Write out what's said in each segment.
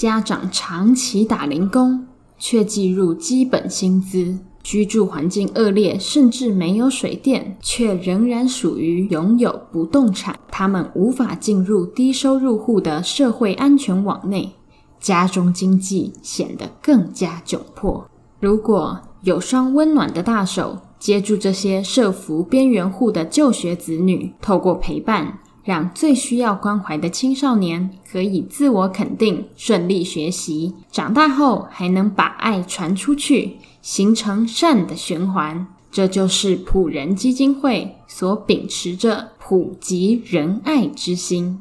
家长长期打零工，却计入基本薪资，居住环境恶劣，甚至没有水电，却仍然属于拥有不动产。他们无法进入低收入户的社会安全网内，家中经济显得更加窘迫。如果有双温暖的大手接住这些社福边缘户的就学子女，透过陪伴，让最需要关怀的青少年可以自我肯定，顺利学习，长大后还能把爱传出去，形成善的循环。这就是普仁基金会所秉持着普及仁爱之心。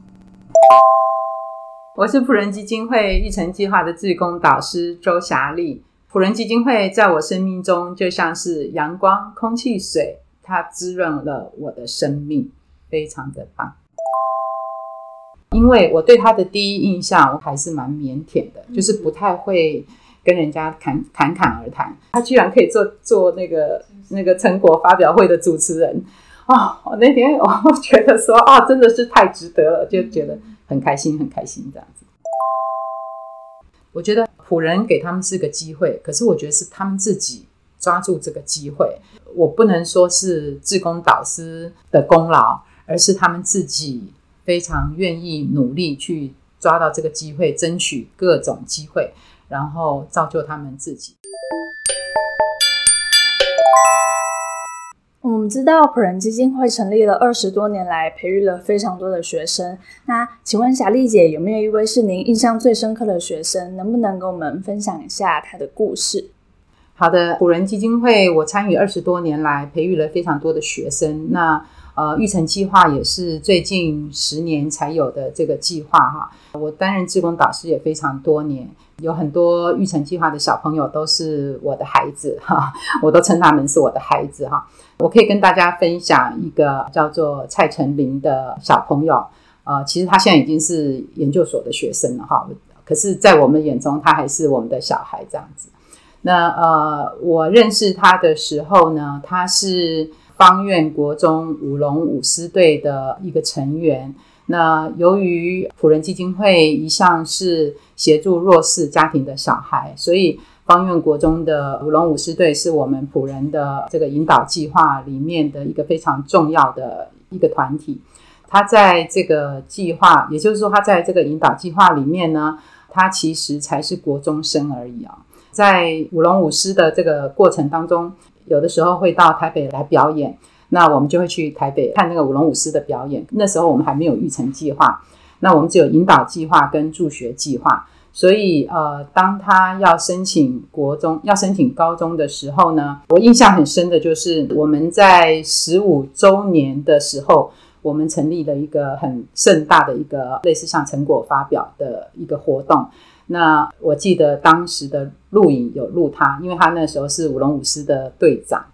我是普仁基金会育成计划的志工导师周霞丽。普仁基金会在我生命中就像是阳光、空气、水，它滋润了我的生命，非常的棒。因为我对他的第一印象，我还是蛮腼腆的，就是不太会跟人家侃侃而谈。他居然可以做那个成果发表会的主持人，我那天我觉得说真的是太值得了，就觉得很开心，很开心这样子。我觉得普仁给他们是个机会，可是我觉得是他们自己抓住这个机会。我不能说是志工导师的功劳，而是他们自己非常愿意努力去抓到这个机会，争取各种机会，然后造就他们自己。我们知道普仁基金会成立了20多年来，培育了非常多的学生。那请问霞丽姐，有没有一位是您印象最深刻的学生？能不能跟我们分享一下他的故事？好的，普仁基金会我参与20多年来，培育了非常多的学生。那育成计划也是最近10年才有的这个计划哈。我担任志工导师也非常多年，有很多育成计划的小朋友都是我的孩子哈，我都称他们是我的孩子哈。我可以跟大家分享一个叫做蔡成林的小朋友，其实他现在已经是研究所的学生了哈，可是在我们眼中他还是我们的小孩这样子。那我认识他的时候呢，他是方院国中舞龙舞狮队的一个成员。那由于普仁基金会一向是协助弱势家庭的小孩，所以方院国中的舞龙舞狮队是我们普仁的这个引导计划里面的一个非常重要的一个团体。他在这个计划，也就是说他在这个引导计划里面呢，他其实才是国中生而已啊。在舞龙舞狮的这个过程当中，有的时候会到台北来表演，那我们就会去台北看那个舞龙舞狮的表演。那时候我们还没有育成计划，那我们只有引导计划跟助学计划。所以当他要申请国中，要申请高中的时候呢，我印象很深的就是我们在15周年的时候，我们成立了一个很盛大的一个类似像成果发表的一个活动。那我记得当时的录影有录他，因为他那时候是舞龙舞狮的队长。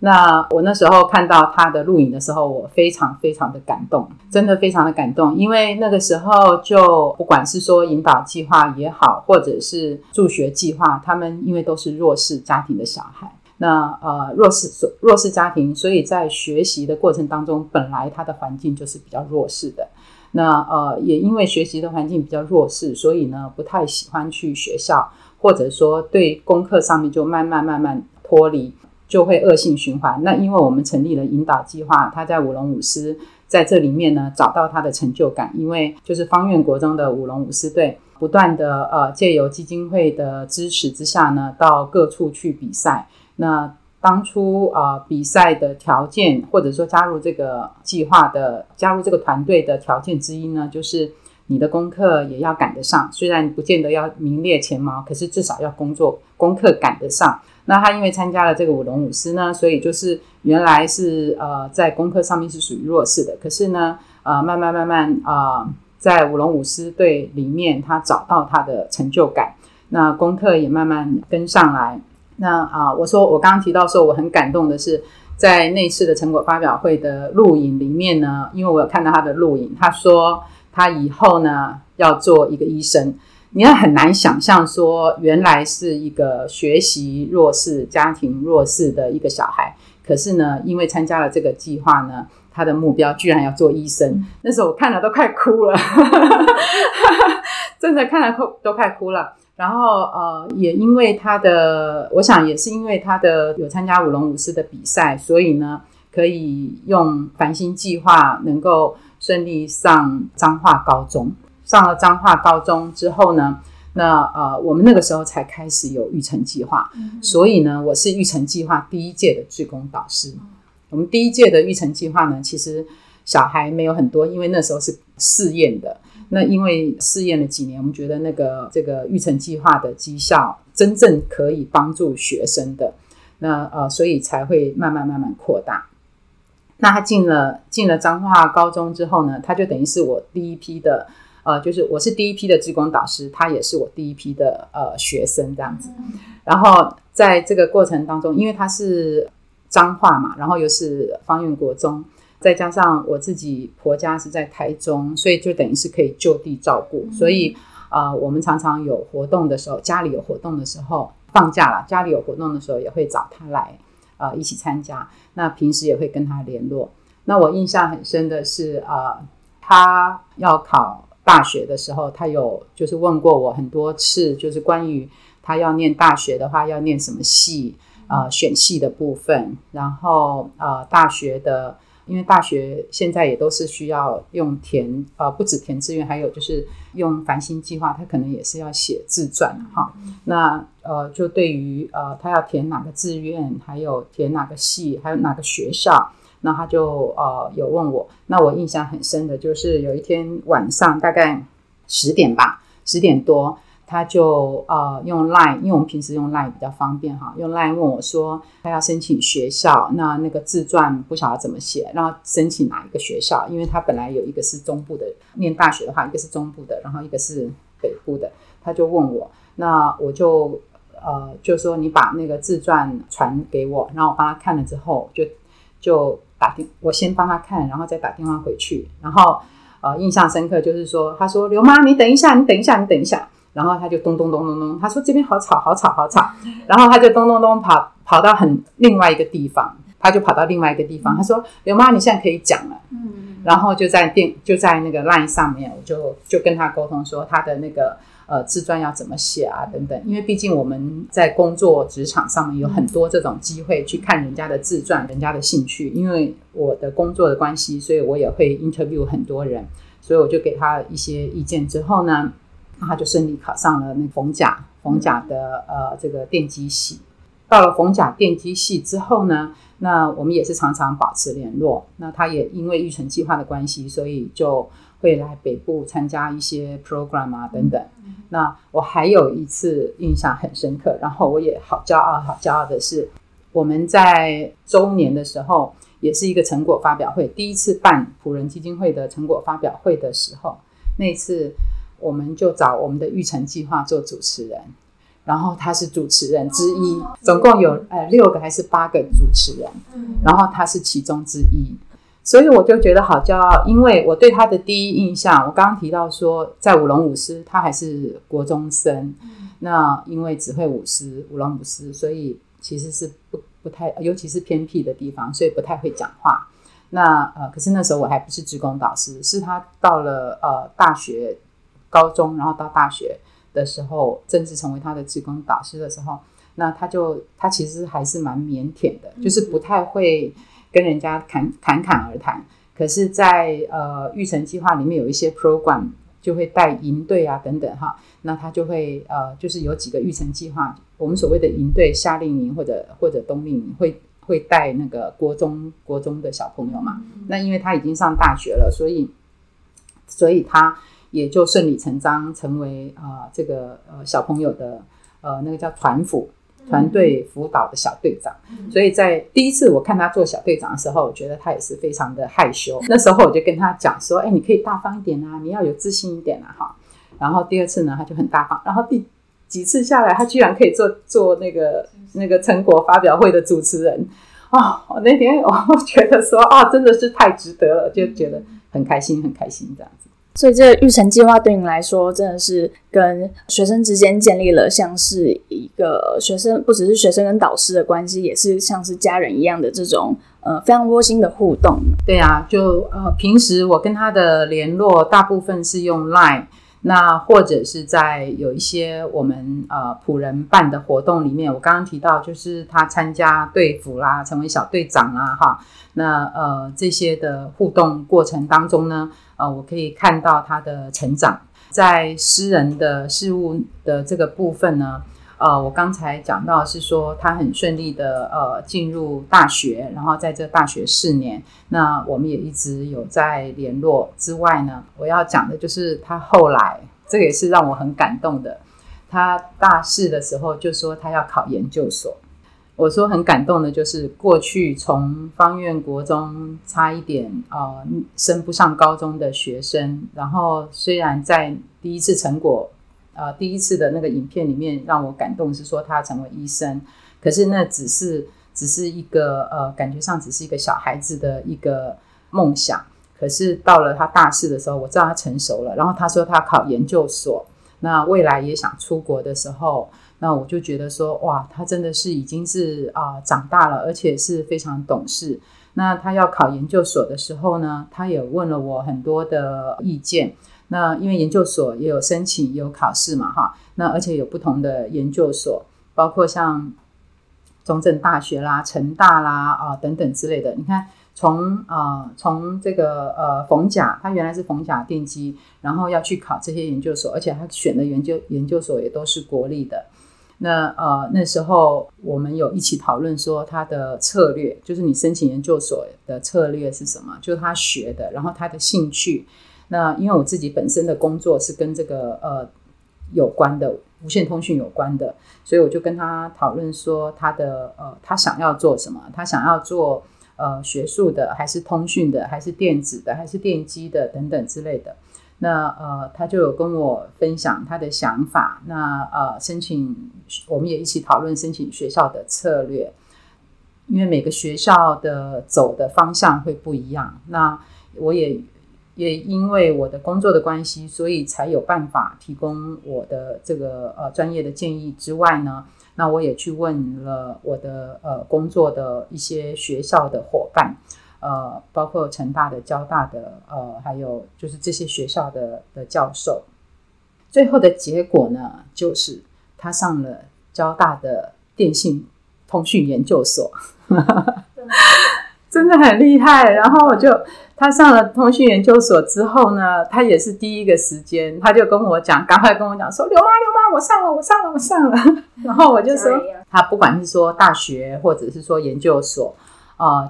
那我那时候看到他的录影的时候，我非常非常的感动，真的非常的感动。因为那个时候就不管是说引导计划也好，或者是助学计划，他们因为都是弱势家庭的小孩。那弱势家庭，所以在学习的过程当中，本来他的环境就是比较弱势的。那也因为学习的环境比较弱势，所以呢不太喜欢去学校，或者说对功课上面就慢慢脱离，就会恶性循环。那因为我们成立了引导计划，他在舞龙舞狮在这里面呢找到他的成就感。因为就是方院国中的舞龙舞狮队不断的借由基金会的支持之下呢，到各处去比赛。那当初比赛的条件，或者说加入这个计划的，加入这个团队的条件之一呢，就是你的功课也要赶得上，虽然不见得要名列前茅，可是至少要功课赶得上。那他因为参加了这个舞龙舞狮呢，所以就是原来是在功课上面是属于弱势的，可是呢慢慢在舞龙舞狮队里面，他找到他的成就感，那功课也慢慢跟上来。那我刚刚提到说我很感动的是，在那次的成果发表会的录影里面呢，因为我有看到他的录影，他说他以后呢要做一个医生。你很难想象说，原来是一个学习弱势家庭弱势的一个小孩，可是呢因为参加了这个计划呢，他的目标居然要做医生。那时候我看了都快哭了真的看了都快哭了。然后也因为他的，我想也是因为他的有参加舞龙舞狮的比赛，所以呢可以用繁星计划能够顺利上彰化高中。上了彰化高中之后呢，那我们那个时候才开始有育成计划，所以呢我是育成计划第一届的志工导师。我们第一届的育成计划呢，其实小孩没有很多，因为那时候是试验的。那因为试验了几年，我们觉得那个这个育成计划的绩效真正可以帮助学生的，那所以才会慢慢扩大。那他进了彰化高中之后呢，他就等于是我第一批的就是我是第一批的志工导师，他也是我第一批的学生这样子。然后在这个过程当中，因为他是彰化嘛，然后又是芳苑国中，再加上我自己婆家是在台中，所以就等于是可以就地照顾。所以我们常常有活动的时候，家里有活动的时候，放假啦，家里有活动的时候也会找他来一起参加。那平时也会跟他联络。那我印象很深的是他要考大学的时候，他有就是问过我很多次，就是关于他要念大学的话要念什么系，选系的部分，然后大学的，因为大学现在也都是需要用填不止填志愿，还有就是用繁星计划，他可能也是要写自传哈。那就对于他要填哪个志愿，还有填哪个系，还有哪个学校，那他就有问我。那我印象很深的就是有一天晚上大概10点吧，10点多，他就用 LINE， 因为我们平时用 LINE 比较方便哈，用 LINE 问我说他要申请学校，那个自传不晓得怎么写，然后申请哪一个学校，因为他本来有一个是中部的，念大学的话一个是中部的，然后一个是北部的，他就问我，那我就说你把那个自传传给我，然后我帮他看了之后，就打电，我先帮他看，然后再打电话回去，然后印象深刻就是说，他说刘妈，你等一下。然后他就咚咚咚，他说这边好吵，然后他就咚咚跑到另外一个地方，他说刘妈你现在可以讲了，然后就在那个 LINE 上面，我就跟他沟通说他的那个自传要怎么写啊等等，因为毕竟我们在工作职场上面有很多这种机会去看人家的自传，人家的兴趣，因为我的工作的关系，所以我也会 interview 很多人，所以我就给他一些意见之后呢，他就顺利考上了那逢甲的这个电机系。到了逢甲电机系之后呢，那我们也是常常保持联络。那他也因为育成计划的关系，所以就会来北部参加一些 program 啊等等。那我还有一次印象很深刻，然后我也好骄傲的是，我们在周年的时候，也是一个成果发表会，第一次办普仁基金会的成果发表会的时候，那次我们就找我们的育成计划做主持人，然后他是主持人之一，总共有6个还是8个主持人，然后他是其中之一，所以我就觉得好骄傲，因为我对他的第一印象，我刚刚提到说在舞龙舞狮他还是国中生，那因为只会舞龙舞狮，所以其实是不太，尤其是偏僻的地方，所以不太会讲话。那可是那时候我还不是志工导师，是他到了大学高中，然后到大学的时候，正式成为他的志工导师的时候，那他其实还是蛮腼腆的，就是不太会跟人家侃侃而谈。可是在育成计划里面有一些 program 就会带营队啊等等哈，那他就会就是有几个育成计划，我们所谓的营队，夏令营或者冬令营，会带那个国中的小朋友嘛。那因为他已经上大学了，所以他也就顺理成章成为这个小朋友的那个叫团队辅导的小队长，所以在第一次我看他做小队长的时候，我觉得他也是非常的害羞。那时候我就跟他讲说，你可以大方一点啊，你要有自信一点啊哈。然后第二次呢，他就很大方，然后第几次下来，他居然可以做那个成果发表会的主持人我那天我觉得说真的是太值得了，就觉得很开心这样子。所以这个育成计划对你来说真的是跟学生之间建立了像是一个学生，不只是学生跟导师的关系，也是像是家人一样的这种非常窝心的互动。对啊，就平时我跟他的联络大部分是用 LINE，那或者是在有一些我们普人办的活动里面，我刚刚提到就是他参加队服啦，成为小队长啦哈，那这些的互动过程当中呢，我可以看到他的成长。在诗人的事物的这个部分呢，我刚才讲到是说他很顺利的进入大学，然后在这大学4年，那我们也一直有在联络。之外呢，我要讲的就是他后来，这个也是让我很感动的，他大4的时候就说他要考研究所。我说很感动的就是过去从芳苑国中差一点升不上高中的学生，然后虽然在第一次成果第一次的那个影片里面让我感动是说他成为医生，可是那只是一个感觉上只是一个小孩子的一个梦想。可是到了他大4的时候，我知道他成熟了，然后他说他考研究所，那未来也想出国的时候，那我就觉得说哇，他真的是已经是长大了，而且是非常懂事。那他要考研究所的时候呢，他也问了我很多的意见。那因为研究所也有申请也有考试嘛哈，那而且有不同的研究所，包括像中正大学啦、成大啦等等之类的。你看从这个逢甲，他原来是逢甲电机，然后要去考这些研究所，而且他选的研究所也都是国立的。那那时候我们有一起讨论说他的策略，就是你申请研究所的策略是什么，就是他学的，然后他的兴趣。那因为我自己本身的工作是跟这个有关的，无线通讯有关的，所以我就跟他讨论说他的他想要做什么，他想要做学术的，还是通讯的，还是电子的，还是电机的等等之类的。那他就有跟我分享他的想法。那申请，我们也一起讨论申请学校的策略，因为每个学校的走的方向会不一样。那我也因为我的工作的关系，所以才有办法提供我的这个专业的建议。之外呢，那我也去问了我的工作的一些学校的伙伴，包括成大的、交大的，还有就是这些学校的教授。最后的结果呢，就是他上了交大的电信通讯研究所。真的很厉害。然后他上了通讯研究所之后呢，他也是第一个时间他就跟我讲，赶快跟我讲说刘妈，我上了。然后我就说他不管是说大学或者是说研究所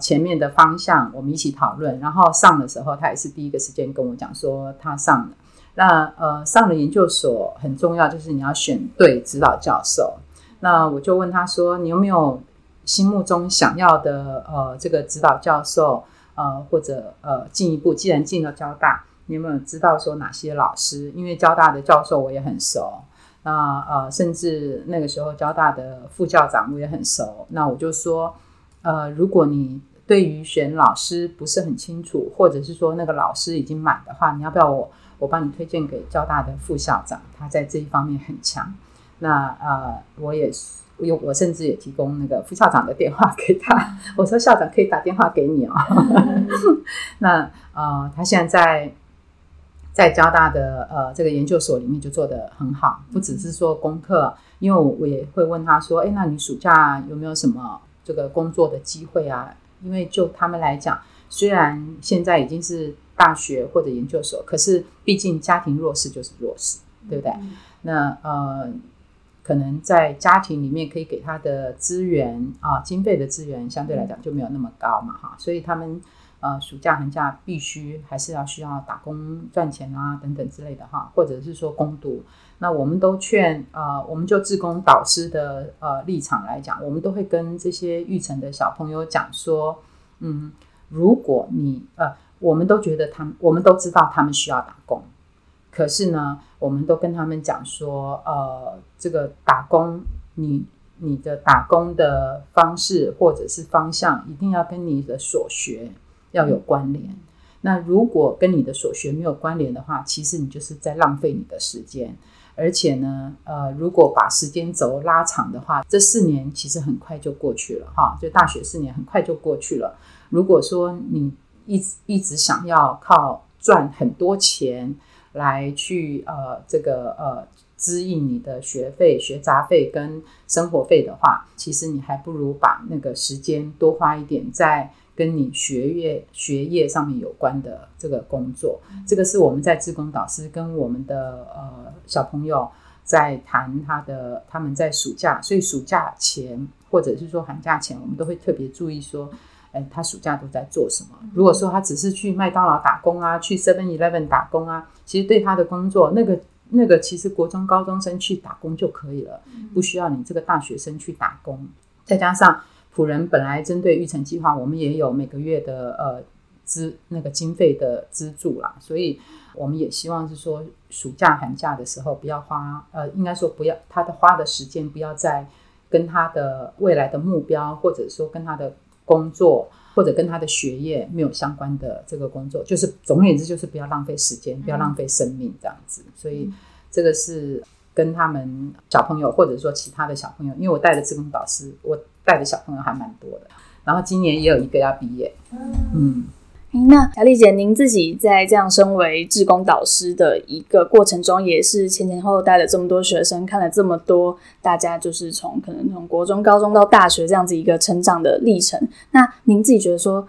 前面的方向我们一起讨论，然后上的时候他也是第一个时间跟我讲说他上了。那上了研究所很重要，就是你要选对指导教授。那我就问他说，你有没有心目中想要的这个指导教授，或者进一步，既然进了交大，你有没有知道说哪些老师？因为交大的教授我也很熟，那甚至那个时候交大的副校长我也很熟。那我就说如果你对于选老师不是很清楚，或者是说那个老师已经满的话，你要不要我帮你推荐给交大的副校长，他在这一方面很强。那我甚至也提供那个副校长的电话给他，我说校长可以打电话给你哦。那他现在交大的这个研究所里面就做得很好，不只是说功课，因为我也会问他说，那你暑假有没有什么这个工作的机会啊？因为就他们来讲，虽然现在已经是大学或者研究所，可是毕竟家庭弱势就是弱势，对不对？那可能在家庭里面可以给他的资源经费的资源相对来讲就没有那么高嘛哈，所以他们暑假寒假必须还是要需要打工赚钱啊等等之类的哈，或者是说工读。那我们都劝我们就志工导师的立场来讲，我们都会跟这些育成的小朋友讲说，如果你我们都觉得我们都知道他们需要打工，可是呢，我们都跟他们讲说，这个打工，你的打工的方式或者是方向，一定要跟你的所学要有关联。那如果跟你的所学没有关联的话，其实你就是在浪费你的时间。而且呢，如果把时间轴拉长的话，这4年其实很快就过去了哈，就大学4年很快就过去了。如果说你一直想要靠赚很多钱来去支应你的学费、学杂费跟生活费的话，其实你还不如把那个时间多花一点在跟你学业上面有关的这个工作。这个是我们在志工导师跟我们的小朋友在谈他们在暑假，所以暑假前或者是说寒假前，我们都会特别注意说他暑假都在做什么。如果说他只是去麦当劳打工啊，去 7-Eleven 打工啊，其实对他的工作那个其实国中高中生去打工就可以了，不需要你这个大学生去打工。再加上辅仁本来针对育成计划，我们也有每个月的经费的资助啦，所以我们也希望是说暑假寒假的时候不要花应该说不要他的花的时间不要再跟他的未来的目标，或者说跟他的工作或者跟他的学业没有相关的这个工作，就是总而言之就是不要浪费时间，不要浪费生命这样子。所以这个是跟他们小朋友或者说其他的小朋友，因为我带的志工导师我带的小朋友还蛮多的，然后今年也有一个要毕业。那小丽姐您自己在这样身为志工导师的一个过程中，也是前前后后带了这么多学生，看了这么多大家就是可能从国中高中到大学这样子一个成长的历程，那您自己觉得说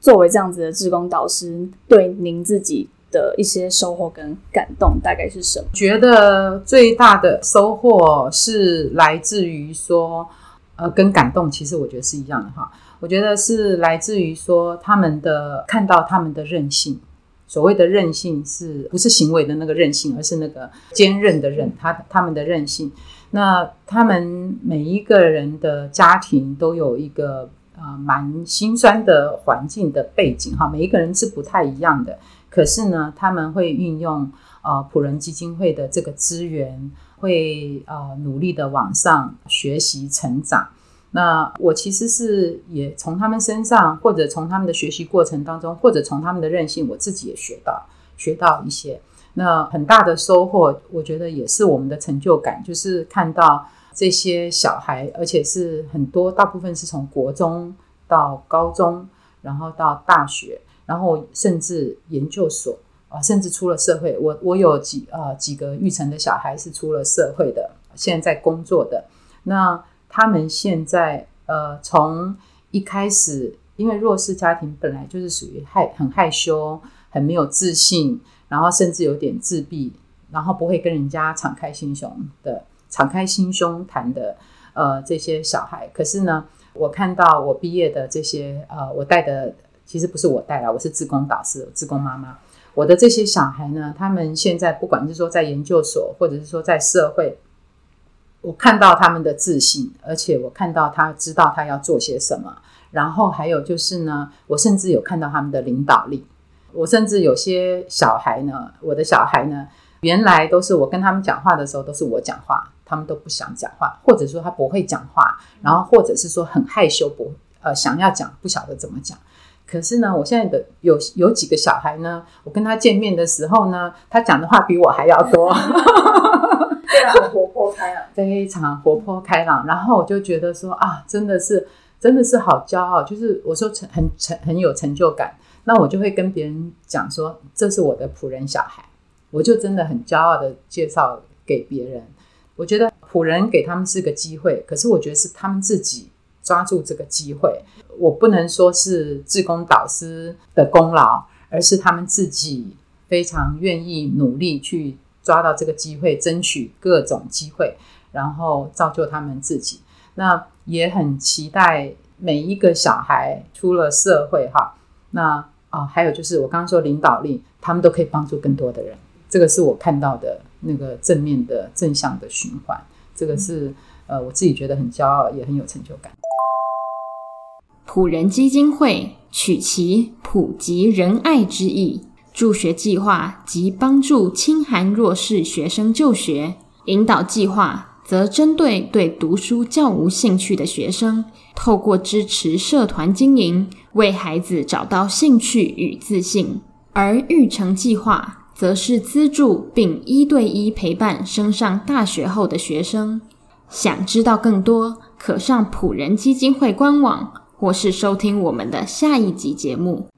作为这样子的志工导师，对您自己的一些收获跟感动大概是什么？觉得最大的收获是来自于说跟感动其实我觉得是一样的哈。我觉得是来自于说看到他们的韧性，所谓的韧性是不是行为的那个韧性，而是那个坚韧的韧，他们的韧性。那他们每一个人的家庭都有一个蛮辛酸的环境的背景哈，每一个人是不太一样的，可是呢他们会运用辅仁基金会的这个资源，会努力的往上学习成长。那我其实是也从他们身上，或者从他们的学习过程当中，或者从他们的韧性，我自己也学到一些。那很大的收获我觉得也是我们的成就感，就是看到这些小孩，而且是很多大部分是从国中到高中，然后到大学，然后甚至研究所，甚至出了社会。我有几个育成的小孩是出了社会的，现在在工作的。那他们现在从一开始，因为弱势家庭本来就是属于很害羞，很没有自信，然后甚至有点自闭，然后不会跟人家敞开心胸谈的这些小孩。可是呢，我看到我毕业的这些我带的，其实不是我带啦，我是志工导师，志工妈妈。我的这些小孩呢，他们现在不管是说在研究所，或者是说在社会，我看到他们的自信，而且我看到他知道他要做些什么。然后还有就是呢，我甚至有看到他们的领导力。我甚至有些小孩呢，我的小孩呢，原来都是我跟他们讲话的时候都是我讲话，他们都不想讲话，或者说他不会讲话，然后或者是说很害羞，想要讲不晓得怎么讲。可是呢，我现在的有几个小孩呢，我跟他见面的时候呢，他讲的话比我还要多。活泼开朗，非常活泼开朗。然后我就觉得说啊，真的是好骄傲，就是我说很有成就感。那我就会跟别人讲说，这是我的辅仁小孩，我就真的很骄傲的介绍给别人。我觉得辅仁给他们是个机会，可是我觉得是他们自己抓住这个机会。我不能说是志工导师的功劳，而是他们自己非常愿意努力去抓到这个机会，争取各种机会，然后造就他们自己。那也很期待每一个小孩出了社会哈，那还有就是我刚刚说领导力，他们都可以帮助更多的人。这个是我看到的那个正面的正向的循环，这个是我自己觉得很骄傲，也很有成就感。辅仁基金会取其普及仁爱之意，助学计划及帮助清寒弱势学生就学，引导计划则针对对读书较无兴趣的学生，透过支持社团经营，为孩子找到兴趣与自信；而育成计划则是资助并1对1陪伴升上大学后的学生。想知道更多，可上辅仁基金会官网，或是收听我们的下一集节目。